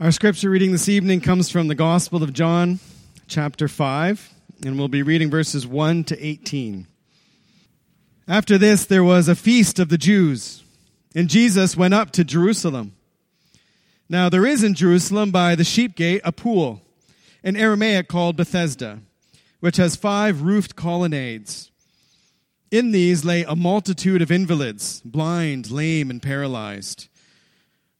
Our scripture reading this evening comes from the Gospel of John, chapter 5, and we'll be reading verses 1 to 18. After this, there was a feast of the Jews, and Jesus went up to Jerusalem. Now there is in Jerusalem by the sheep gate a pool, in Aramaic called Bethesda, which has 5 roofed colonnades. In these lay a multitude of invalids, blind, lame, and paralyzed.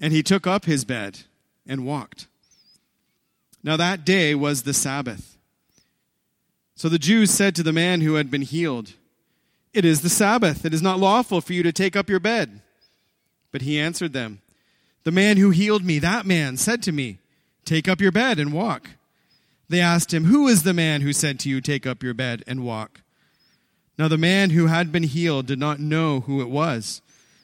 And he took up his bed and walked. Now that day was the Sabbath. So the Jews said to the man who had been healed, "It is the Sabbath. It is not lawful for you to take up your bed." But he answered them, "The man who healed me, that man said to me, 'Take up your bed and walk.'" They asked him, "Who is the man who said to you, 'Take up your bed and walk'?" Now the man who had been healed did not know who it was,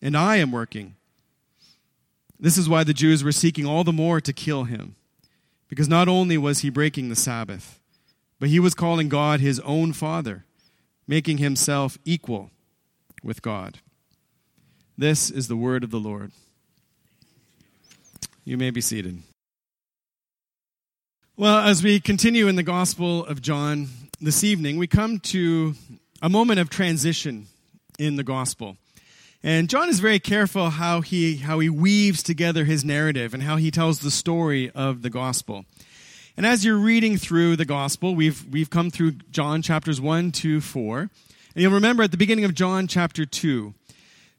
and I am working." This is why the Jews were seeking all the more to kill him, because not only was he breaking the Sabbath, but he was calling God his own Father, making himself equal with God. This is the word of the Lord. You may be seated. Well, as we continue in the Gospel of John this evening, we come to a moment of transition in the Gospel. And John is very careful how he weaves together his narrative and how he tells the story of the gospel. And as you're reading through the gospel, we've come through John chapters 1, 2, 4. And you'll remember at the beginning of John chapter 2,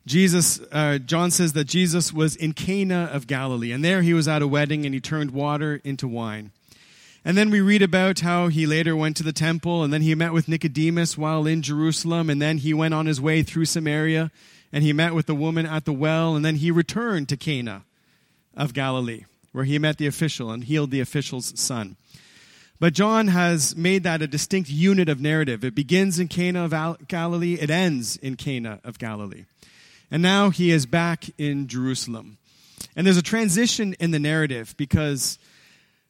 John says that Jesus was in Cana of Galilee. And there he was at a wedding and he turned water into wine. And then we read about how he later went to the temple, and then he met with Nicodemus while in Jerusalem, and then he went on his way through Samaria, and he met with the woman at the well, and then he returned to Cana of Galilee, where he met the official and healed the official's son. But John has made that a distinct unit of narrative. It begins in Cana of Galilee, it ends in Cana of Galilee. And now he is back in Jerusalem. And there's a transition in the narrative, because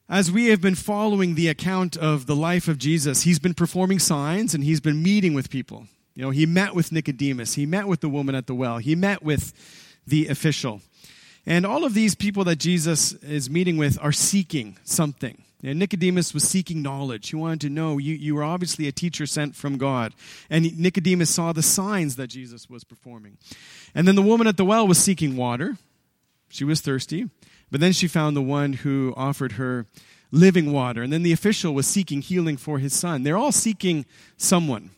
as we have been following the account of the life of Jesus, he's been performing signs and he's been meeting with people. You know, he met with Nicodemus, he met with the woman at the well, he met with the official. And all of these people that Jesus is meeting with are seeking something. And Nicodemus was seeking knowledge. He wanted to know, you were obviously a teacher sent from God. And Nicodemus saw the signs that Jesus was performing. And then the woman at the well was seeking water. She was thirsty. But then she found the one who offered her living water. And then the official was seeking healing for his son. They're all seeking someone.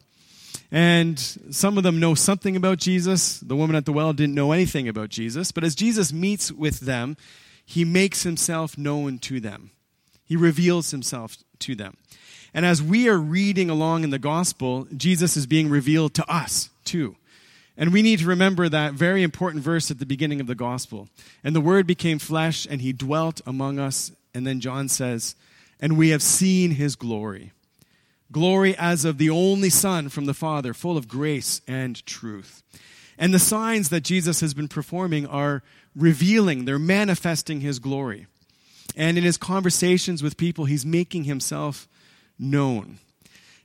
And some of them know something about Jesus. The woman at the well didn't know anything about Jesus. But as Jesus meets with them, he makes himself known to them. He reveals himself to them. And as we are reading along in the gospel, Jesus is being revealed to us too. And we need to remember that very important verse at the beginning of the gospel. "And the word became flesh, and he dwelt among us." And then John says, "And we have seen his glory. Glory as of the only Son from the Father, full of grace and truth." And the signs that Jesus has been performing are revealing, they're manifesting his glory. And in his conversations with people, he's making himself known.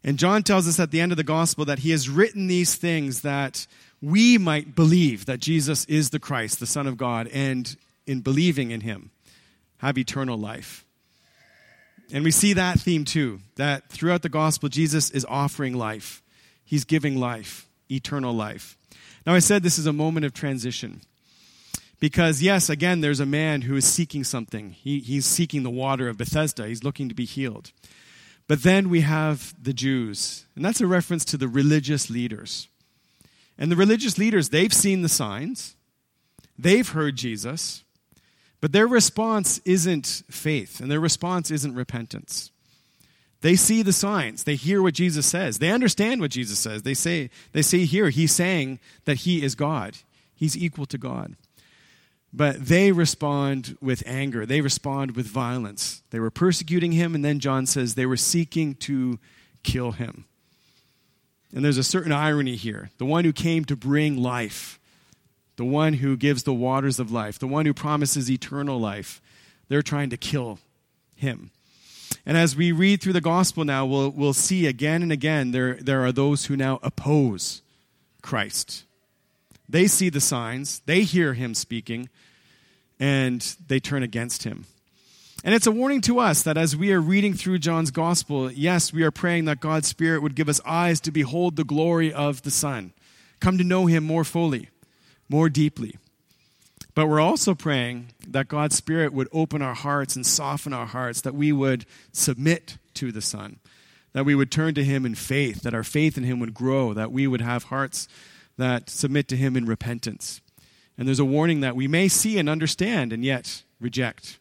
And John tells us at the end of the gospel that he has written these things that we might believe that Jesus is the Christ, the Son of God, and in believing in him, have eternal life. And we see that theme too, that throughout the gospel, Jesus is offering life. He's giving life, eternal life. Now I said this is a moment of transition, Because, yes, again, there's a man who is seeking something. He's seeking the water of Bethesda. He's looking to be healed. But then we have the Jews. And that's a reference to the religious leaders. And the religious leaders, they've seen the signs. They've heard Jesus. But their response isn't faith. And their response isn't repentance. They see the signs. They hear what Jesus says. They understand what Jesus says. They say here, he's saying that he is God. He's equal to God. But they respond with anger. They respond with violence. They were persecuting him, and then John says they were seeking to kill him. And there's a certain irony here. The one who came to bring life, the one who gives the waters of life, the one who promises eternal life, they're trying to kill him. And as we read through the gospel now, we'll see again and again there are those who now oppose Christ. They see the signs, they hear him speaking, and they turn against him. And it's a warning to us that as we are reading through John's gospel, yes, we are praying that God's Spirit would give us eyes to behold the glory of the Son, come to know him more fully, more deeply. But we're also praying that God's Spirit would open our hearts and soften our hearts, that we would submit to the Son, that we would turn to him in faith, that our faith in him would grow, that we would have hearts that submit to him in repentance. And there's a warning that we may see and understand and yet reject.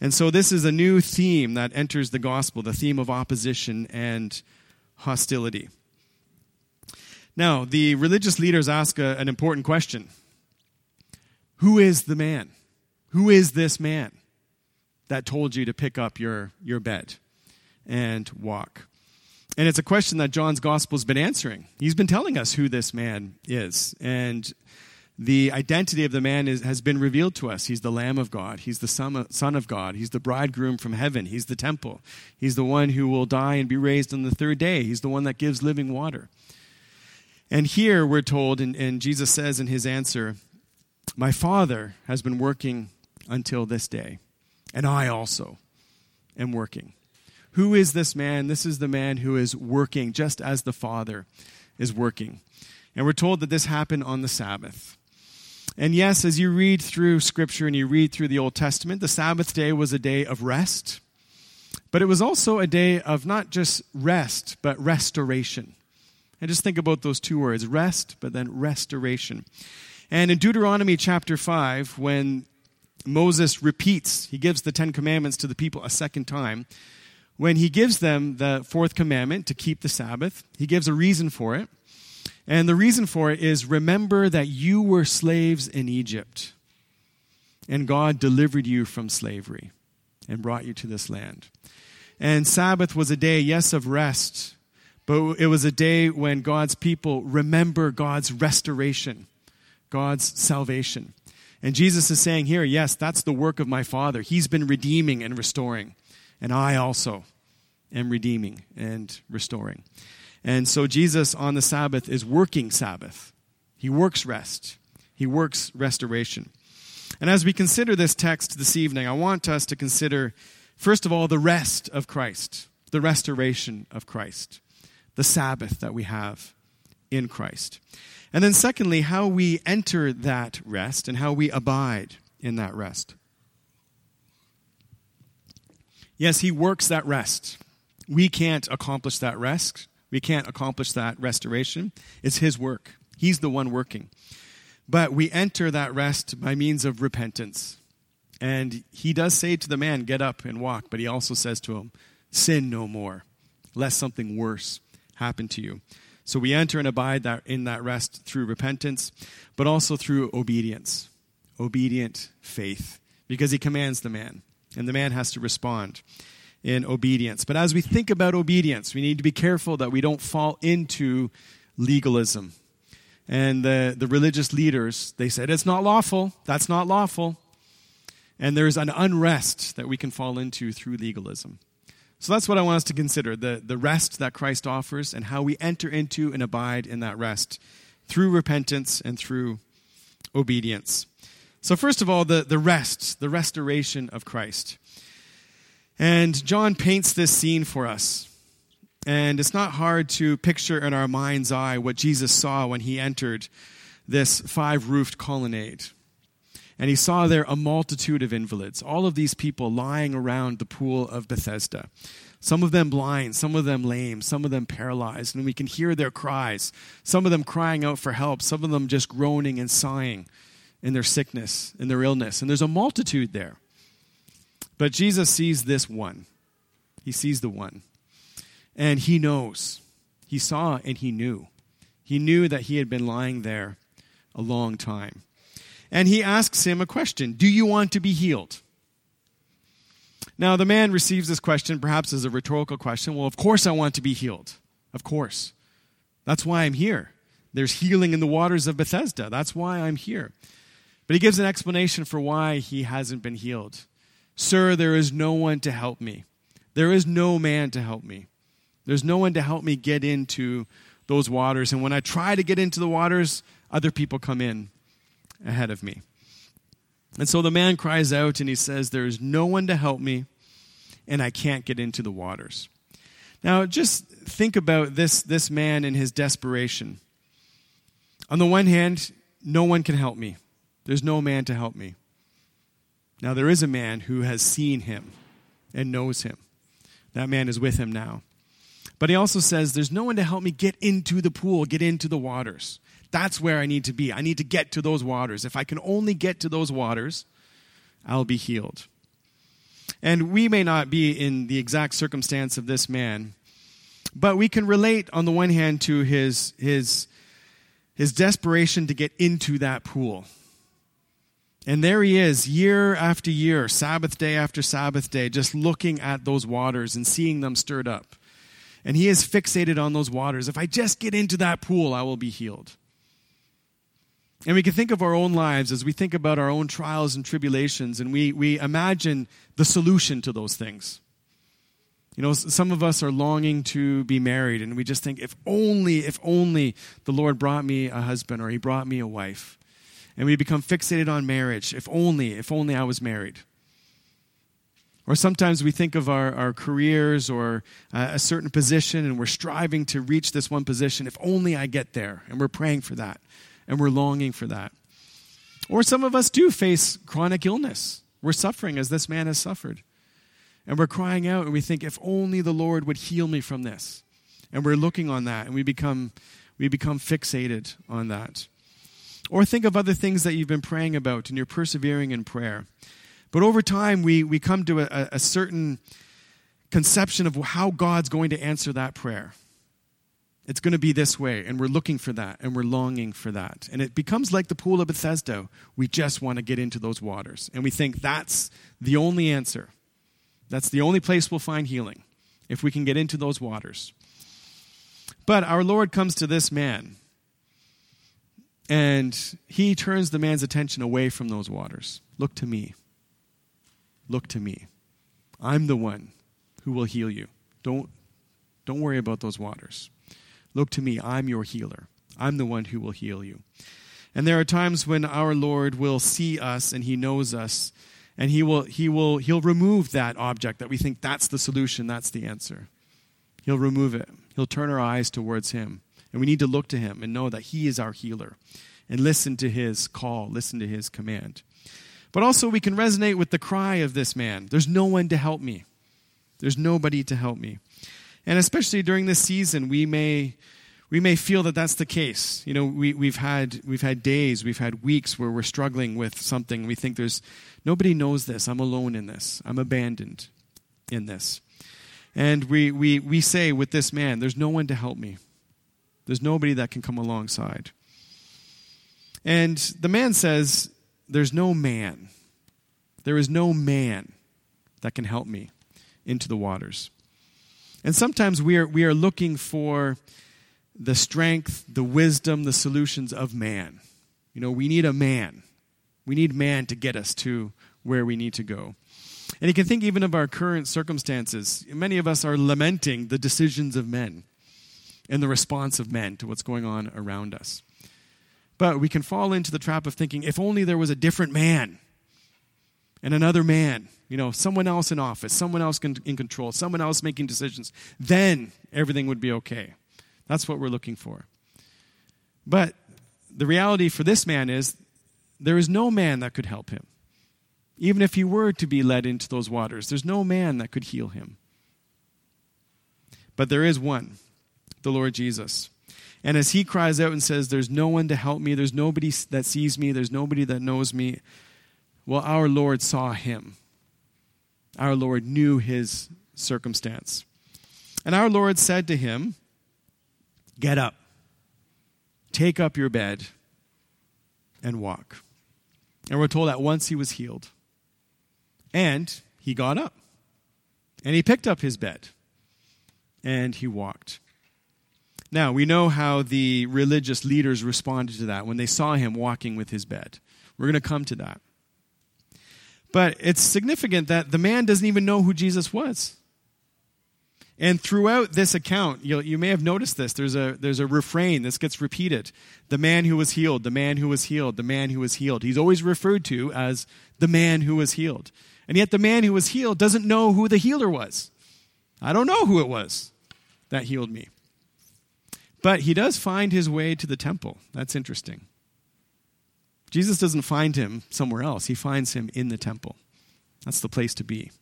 And so this is a new theme that enters the gospel, the theme of opposition and hostility. Now, the religious leaders ask an important question. Who is the man? Who is this man that told you to pick up your bed and walk? And it's a question that John's gospel's been answering. He's been telling us who this man is. And the identity of the man has been revealed to us. He's the Lamb of God. He's the Son of God. He's the bridegroom from heaven. He's the temple. He's the one who will die and be raised on the third day. He's the one that gives living water. And here we're told, and Jesus says in his answer, "My Father has been working until this day, and I also am working." Who is this man? This is the man who is working just as the Father is working. And we're told that this happened on the Sabbath. And yes, as you read through Scripture and you read through the Old Testament, the Sabbath day was a day of rest. But it was also a day of not just rest, but restoration. And just think about those two words, rest, but then restoration. And in Deuteronomy chapter 5, when Moses repeats, he gives the Ten Commandments to the people a second time, when he gives them the fourth commandment to keep the Sabbath, he gives a reason for it. And the reason for it is, remember that you were slaves in Egypt, and God delivered you from slavery and brought you to this land. And Sabbath was a day, yes, of rest, but it was a day when God's people remember God's restoration, God's salvation. And Jesus is saying here, yes, that's the work of my Father. He's been redeeming and restoring. And I also am redeeming and restoring. And so Jesus on the Sabbath is working Sabbath. He works rest. He works restoration. And as we consider this text this evening, I want us to consider, first of all, the rest of Christ, the restoration of Christ, the Sabbath that we have in Christ. And then secondly, how we enter that rest and how we abide in that rest. Yes, he works that rest. We can't accomplish that rest. We can't accomplish that restoration. It's his work. He's the one working. But we enter that rest by means of repentance. And he does say to the man, get up and walk. But he also says to him, sin no more, lest something worse happen to you. So we enter and abide in that rest through repentance, but also through obedience, obedient faith, because he commands the man. And the man has to respond in obedience. But as we think about obedience, we need to be careful that we don't fall into legalism. And the religious leaders, they said, it's not lawful. That's not lawful. And there's an unrest that we can fall into through legalism. So that's what I want us to consider, the rest that Christ offers and how we enter into and abide in that rest through repentance and through obedience. So first of all, the rest, the restoration of Christ. And John paints this scene for us. And it's not hard to picture in our mind's eye what Jesus saw when he entered this five-roofed colonnade. And he saw there a multitude of invalids, all of these people lying around the pool of Bethesda, some of them blind, some of them lame, some of them paralyzed. And we can hear their cries, some of them crying out for help, some of them just groaning and sighing in their sickness, in their illness. And there's a multitude there. But Jesus sees this one. He sees the one. And he knows. He saw and he knew. He knew that he had been lying there a long time. And he asks him a question. Do you want to be healed? Now, the man receives this question perhaps as a rhetorical question. Well, of course I want to be healed. Of course. That's why I'm here. There's healing in the waters of Bethesda. That's why I'm here. But he gives an explanation for why he hasn't been healed. Sir, there is no one to help me. There is no man to help me. There's no one to help me get into those waters. And when I try to get into the waters, other people come in ahead of me. And so the man cries out and he says, there is no one to help me and I can't get into the waters. Now, just think about this man and his desperation. On the one hand, no one can help me. There's no man to help me. Now, there is a man who has seen him and knows him. That man is with him now. But he also says, there's no one to help me get into the pool, get into the waters. That's where I need to be. I need to get to those waters. If I can only get to those waters, I'll be healed. And we may not be in the exact circumstance of this man, but we can relate on the one hand to his desperation to get into that pool. And there he is, year after year, Sabbath day after Sabbath day, just looking at those waters and seeing them stirred up. And he is fixated on those waters. If I just get into that pool, I will be healed. And we can think of our own lives as we think about our own trials and tribulations, and we imagine the solution to those things. You know, some of us are longing to be married, and we just think, if only the Lord brought me a husband or he brought me a wife. And we become fixated on marriage. If only I was married. Or sometimes we think of our careers or a certain position, and we're striving to reach this one position. If only I get there. And we're praying for that. And we're longing for that. Or some of us do face chronic illness. We're suffering as this man has suffered. And we're crying out and we think, if only the Lord would heal me from this. And we're looking on that and we become fixated on that. Or think of other things that you've been praying about and you're persevering in prayer. But over time, we come to a certain conception of how God's going to answer that prayer. It's going to be this way, and we're looking for that, and we're longing for that. And it becomes like the pool of Bethesda. We just want to get into those waters. And we think that's the only answer. That's the only place we'll find healing, if we can get into those waters. But our Lord comes to this man, and he turns the man's attention away from those waters. Look to me. Look to me. I'm the one who will heal you. Don't worry about those waters. Look to me. I'm your healer. I'm the one who will heal you. And there are times when our Lord will see us and he knows us and he'll remove that object that we think that's the solution, that's the answer. He'll remove it. He'll turn our eyes towards him. And we need to look to him and know that he is our healer and listen to his call, listen to his command. But also we can resonate with the cry of this man. There's no one to help me. There's nobody to help me. And especially during this season, we may feel that that's the case. You know, we've had days, we've had weeks where we're struggling with something. We think there's nobody knows this. I'm alone in this. I'm abandoned in this. And we say with this man, there's no one to help me. There's nobody that can come alongside. And the man says, there's no man. There is no man that can help me into the waters. And sometimes we are looking for the strength, the wisdom, the solutions of man. You know, we need a man. We need man to get us to where we need to go. And you can think even of our current circumstances. Many of us are lamenting the decisions of men and the response of men to what's going on around us. But we can fall into the trap of thinking, if only there was a different man and another man, you know, someone else in office, someone else in control, someone else making decisions, then everything would be okay. That's what we're looking for. But the reality for this man is There is no man that could help him. Even if he were to be led into those waters, there's no man that could heal him. But there is one, the Lord Jesus. And as he cries out and says, there's no one to help me, there's nobody that sees me, there's nobody that knows me, well, our Lord saw him. Our Lord knew his circumstance. And our Lord said to him, get up, take up your bed, and walk. And we're told that once he was healed. And he got up. And he picked up his bed. And he walked. Now, we know how the religious leaders responded to that when they saw him walking with his bed. We're going to come to that. But it's significant that the man doesn't even know who Jesus was. And throughout this account, you may have noticed this. There's a refrain. This gets repeated. The man who was healed, the man who was healed, the man who was healed. He's always referred to as the man who was healed. And yet the man who was healed doesn't know who the healer was. I don't know who it was that healed me. But he does find his way to the temple. That's interesting. Jesus doesn't find him somewhere else. He finds him in the temple. That's the place to be.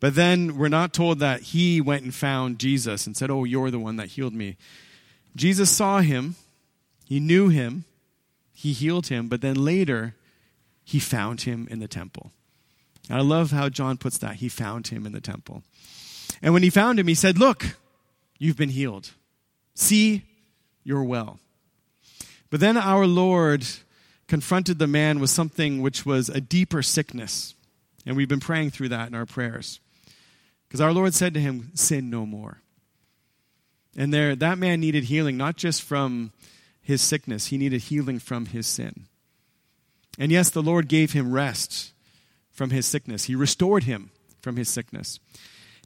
But then we're not told that he went and found Jesus and said, oh, you're the one that healed me. Jesus saw him. He knew him. He healed him. But then later, he found him in the temple. And I love how John puts that. He found him in the temple. And when he found him, he said, look, you've been healed. See, you're well. But then our Lord confronted the man with something which was a deeper sickness. And we've been praying through that in our prayers. Because our Lord said to him, sin no more. And that man needed healing, not just from his sickness. He needed healing from his sin. And yes, the Lord gave him rest from his sickness. He restored him from his sickness.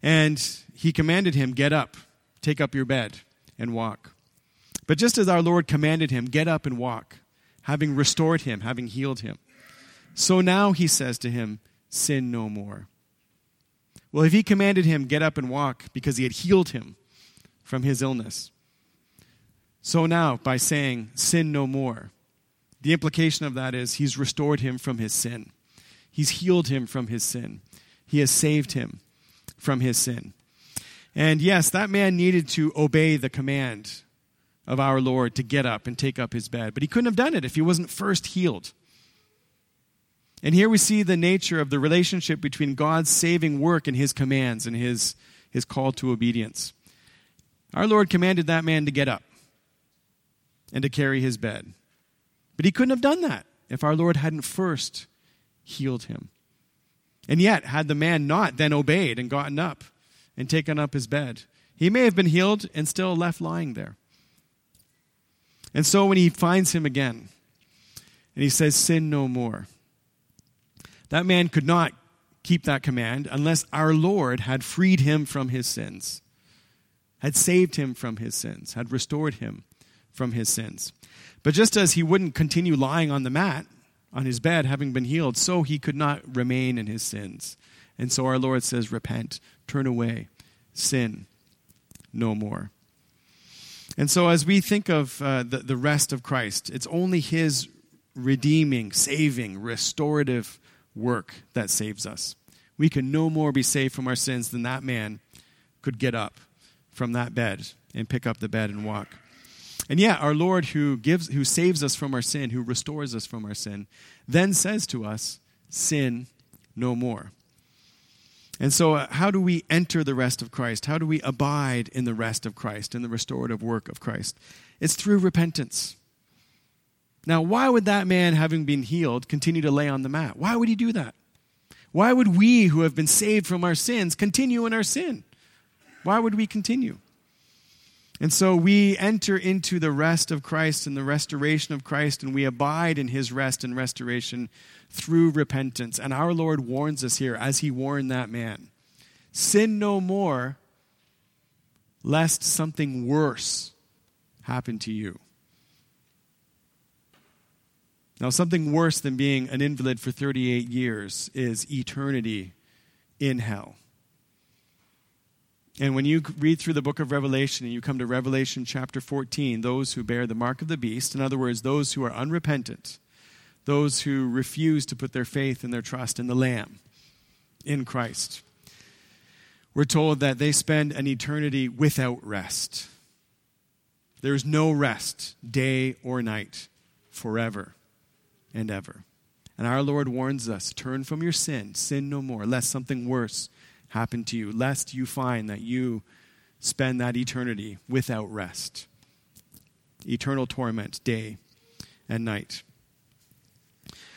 And he commanded him, get up, take up your bed, and walk. But just as our Lord commanded him, get up and walk, having restored him, having healed him, so now he says to him, sin no more. Well, if he commanded him, get up and walk, because he had healed him from his illness, so now, by saying, sin no more, the implication of that is he's restored him from his sin. He's healed him from his sin. He has saved him from his sin. And yes, that man needed to obey the command of our Lord to get up and take up his bed. But he couldn't have done it if he wasn't first healed. And here we see the nature of the relationship between God's saving work and his commands and his call to obedience. Our Lord commanded that man to get up and to carry his bed. But he couldn't have done that if our Lord hadn't first healed him. And yet, had the man not then obeyed and gotten up and taken up his bed, he may have been healed and still left lying there. And so when he finds him again, and he says, sin no more, that man could not keep that command unless our Lord had freed him from his sins, had saved him from his sins, had restored him from his sins. But just as he wouldn't continue lying on the mat, on his bed, having been healed, so he could not remain in his sins. And so our Lord says, repent, turn away, sin no more. And so as we think of the rest of Christ, it's only his redeeming, saving, restorative work that saves us. We can no more be saved from our sins than that man could get up from that bed and pick up the bed and walk. And yet, our Lord who saves us from our sin, who restores us from our sin, then says to us, sin no more. And so how do we enter the rest of Christ? How do we abide in the rest of Christ, in the restorative work of Christ? It's through repentance. Now, why would that man, having been healed, continue to lay on the mat? Why would he do that? Why would we who have been saved from our sins continue in our sin? Why would we continue? And so we enter into the rest of Christ and the restoration of Christ, and we abide in his rest and restoration through repentance. And our Lord warns us here, as he warned that man, sin no more, lest something worse happen to you. Now, something worse than being an invalid for 38 years is eternity in hell. And when you read through the book of Revelation and you come to Revelation chapter 14, those who bear the mark of the beast, in other words, those who are unrepentant, those who refuse to put their faith and their trust in the Lamb, in Christ. We're told that they spend an eternity without rest. There's no rest, day or night, forever and ever. And our Lord warns us, turn from your sin, sin no more, lest something worse happen to you, lest you find that you spend that eternity without rest. Eternal torment, day and night.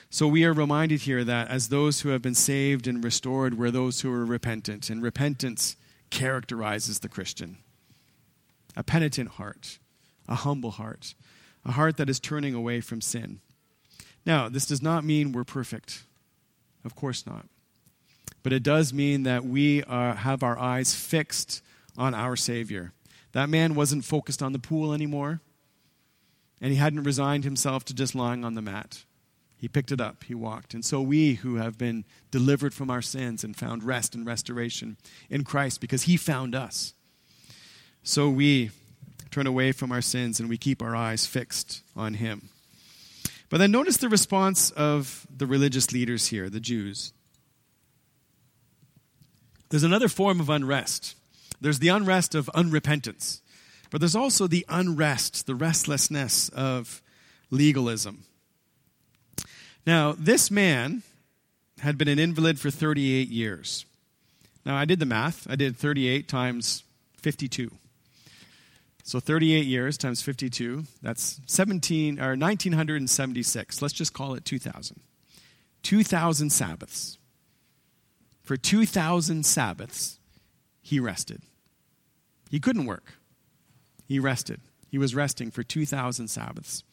So we are reminded here that as those who have been saved and restored, we're those who are repentant. And repentance characterizes the Christian. A penitent heart, a humble heart, a heart that is turning away from sin. Now, this does not mean we're perfect. Of course not. But it does mean that we have our eyes fixed on our Savior. That man wasn't focused on the pool anymore, and he hadn't resigned himself to just lying on the mat. He picked it up. He walked. And so we who have been delivered from our sins and found rest and restoration in Christ because he found us. So we turn away from our sins and we keep our eyes fixed on him. But then notice the response of the religious leaders here, the Jews. There's another form of unrest. There's the unrest of unrepentance, but there's also the unrest, the restlessness of legalism. Now, this man had been an invalid for 38 years. Now, I did the math. I did 38 times 52. So 38 years times 52, that's 1976. Let's just call it 2,000. 2,000 Sabbaths. For 2,000 Sabbaths, he rested. He couldn't work. He rested. He was resting for 2,000 Sabbaths.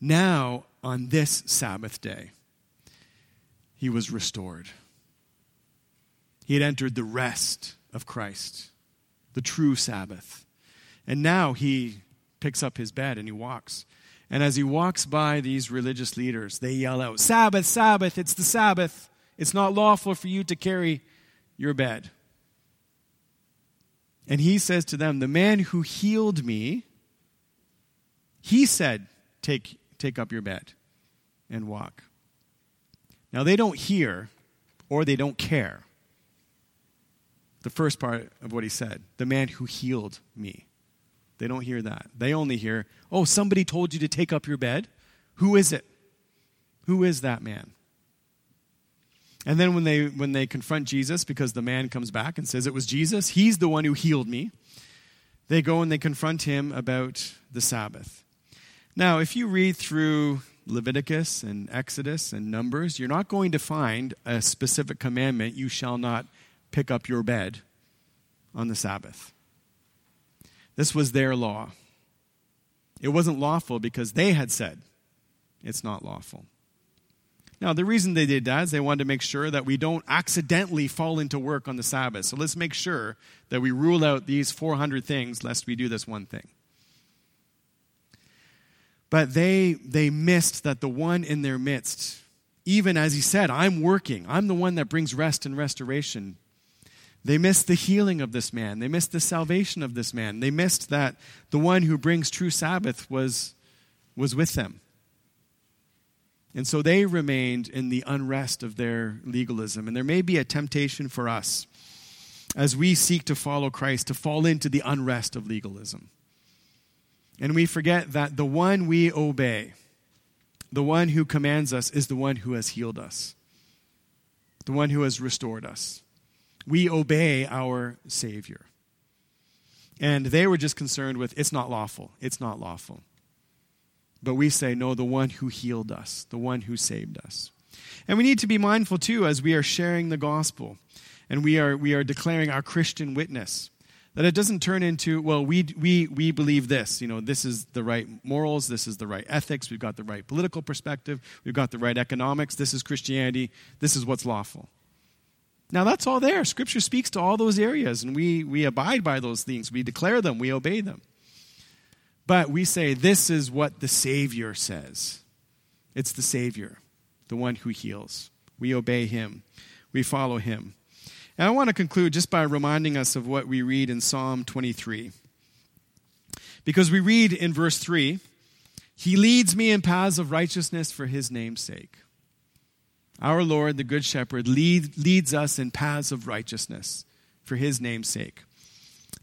Now, on this Sabbath day, he was restored. He had entered the rest of Christ, the true Sabbath. And now he picks up his bed and he walks. And as he walks by these religious leaders, they yell out, "Sabbath, Sabbath, it's the Sabbath. It's not lawful for you to carry your bed." And he says to them, "The man who healed me, he said, take up your bed and walk." Now, they don't hear or they don't care. The first part of what he said, the man who healed me. They don't hear that. They only hear, "Oh, somebody told you to take up your bed. Who is it? Who is that man?" And then when they confront Jesus, because the man comes back and says, "It was Jesus. He's the one who healed me." They go and they confront him about the Sabbath. Now, if you read through Leviticus and Exodus and Numbers, you're not going to find a specific commandment, "You shall not pick up your bed on the Sabbath." This was their law. It wasn't lawful because they had said it's not lawful. Now, the reason they did that is they wanted to make sure that we don't accidentally fall into work on the Sabbath. So let's make sure that we rule out these 400 things lest we do this one thing. But they missed that the one in their midst, even as he said, "I'm working. I'm the one that brings rest and restoration." They missed the healing of this man. They missed the salvation of this man. They missed that the one who brings true Sabbath was with them. And so they remained in the unrest of their legalism. And there may be a temptation for us as we seek to follow Christ to fall into the unrest of legalism. And we forget that the one we obey, the one who commands us, is the one who has healed us, the one who has restored us. We obey our Savior. And they were just concerned with, "It's not lawful. It's not lawful." But we say, no, the one who healed us, the one who saved us. And we need to be mindful, too, as we are sharing the gospel and we are declaring our Christian witness, that it doesn't turn into, "Well, we believe this. You know, this is the right morals. This is the right ethics. We've got the right political perspective. We've got the right economics. This is Christianity. This is what's lawful." Now, that's all there. Scripture speaks to all those areas, and we abide by those things. We declare them. We obey them. But we say, this is what the Savior says. It's the Savior, the one who heals. We obey him. We follow him. And I want to conclude just by reminding us of what we read in Psalm 23. Because we read in verse 3, He leads me in paths of righteousness for his name's sake. Our Lord, the Good Shepherd, leads us in paths of righteousness for his name's sake.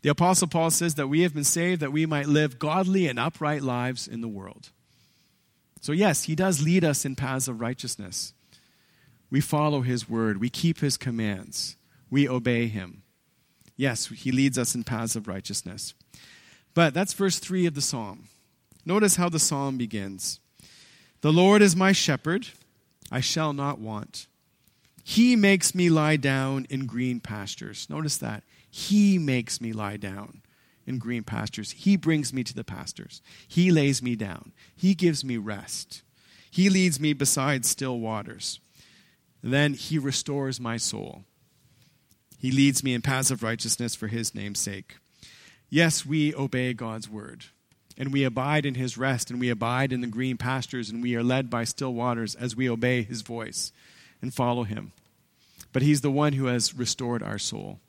The Apostle Paul says that we have been saved that we might live godly and upright lives in the world. So yes, he does lead us in paths of righteousness. We follow his word. We keep his commands. We obey him. Yes, he leads us in paths of righteousness. But that's verse 3 of the psalm. Notice how the psalm begins. The Lord is my shepherd, I shall not want. He makes me lie down in green pastures. Notice that. He makes me lie down in green pastures. He brings me to the pastures. He lays me down. He gives me rest. He leads me beside still waters. Then he restores my soul. He leads me in paths of righteousness for his name's sake. Yes, we obey God's word. And we abide in his rest, and we abide in the green pastures, and we are led by still waters as we obey his voice and follow him. But he's the one who has restored our soul.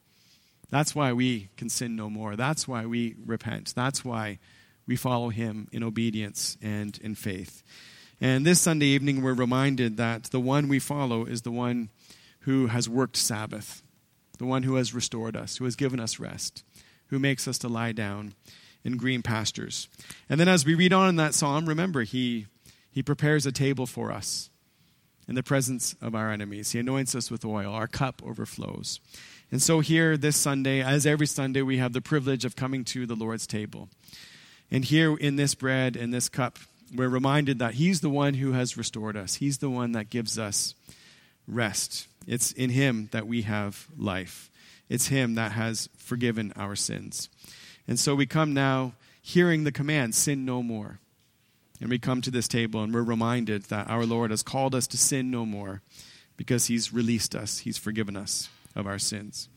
That's why we can sin no more. That's why we repent. That's why we follow him in obedience and in faith. And this Sunday evening, we're reminded that the one we follow is the one who has worked Sabbath, the one who has restored us, who has given us rest, who makes us to lie down in green pastures. And then as we read on in that psalm, remember, he prepares a table for us in the presence of our enemies. He anoints us with oil. Our cup overflows. And so here this Sunday, as every Sunday, we have the privilege of coming to the Lord's table. And here in this bread and this cup, we're reminded that he's the one who has restored us. He's the one that gives us rest. It's in him that we have life. It's him that has forgiven our sins. And so we come now hearing the command, sin no more. And we come to this table and we're reminded that our Lord has called us to sin no more because he's released us. He's forgiven us of our sins.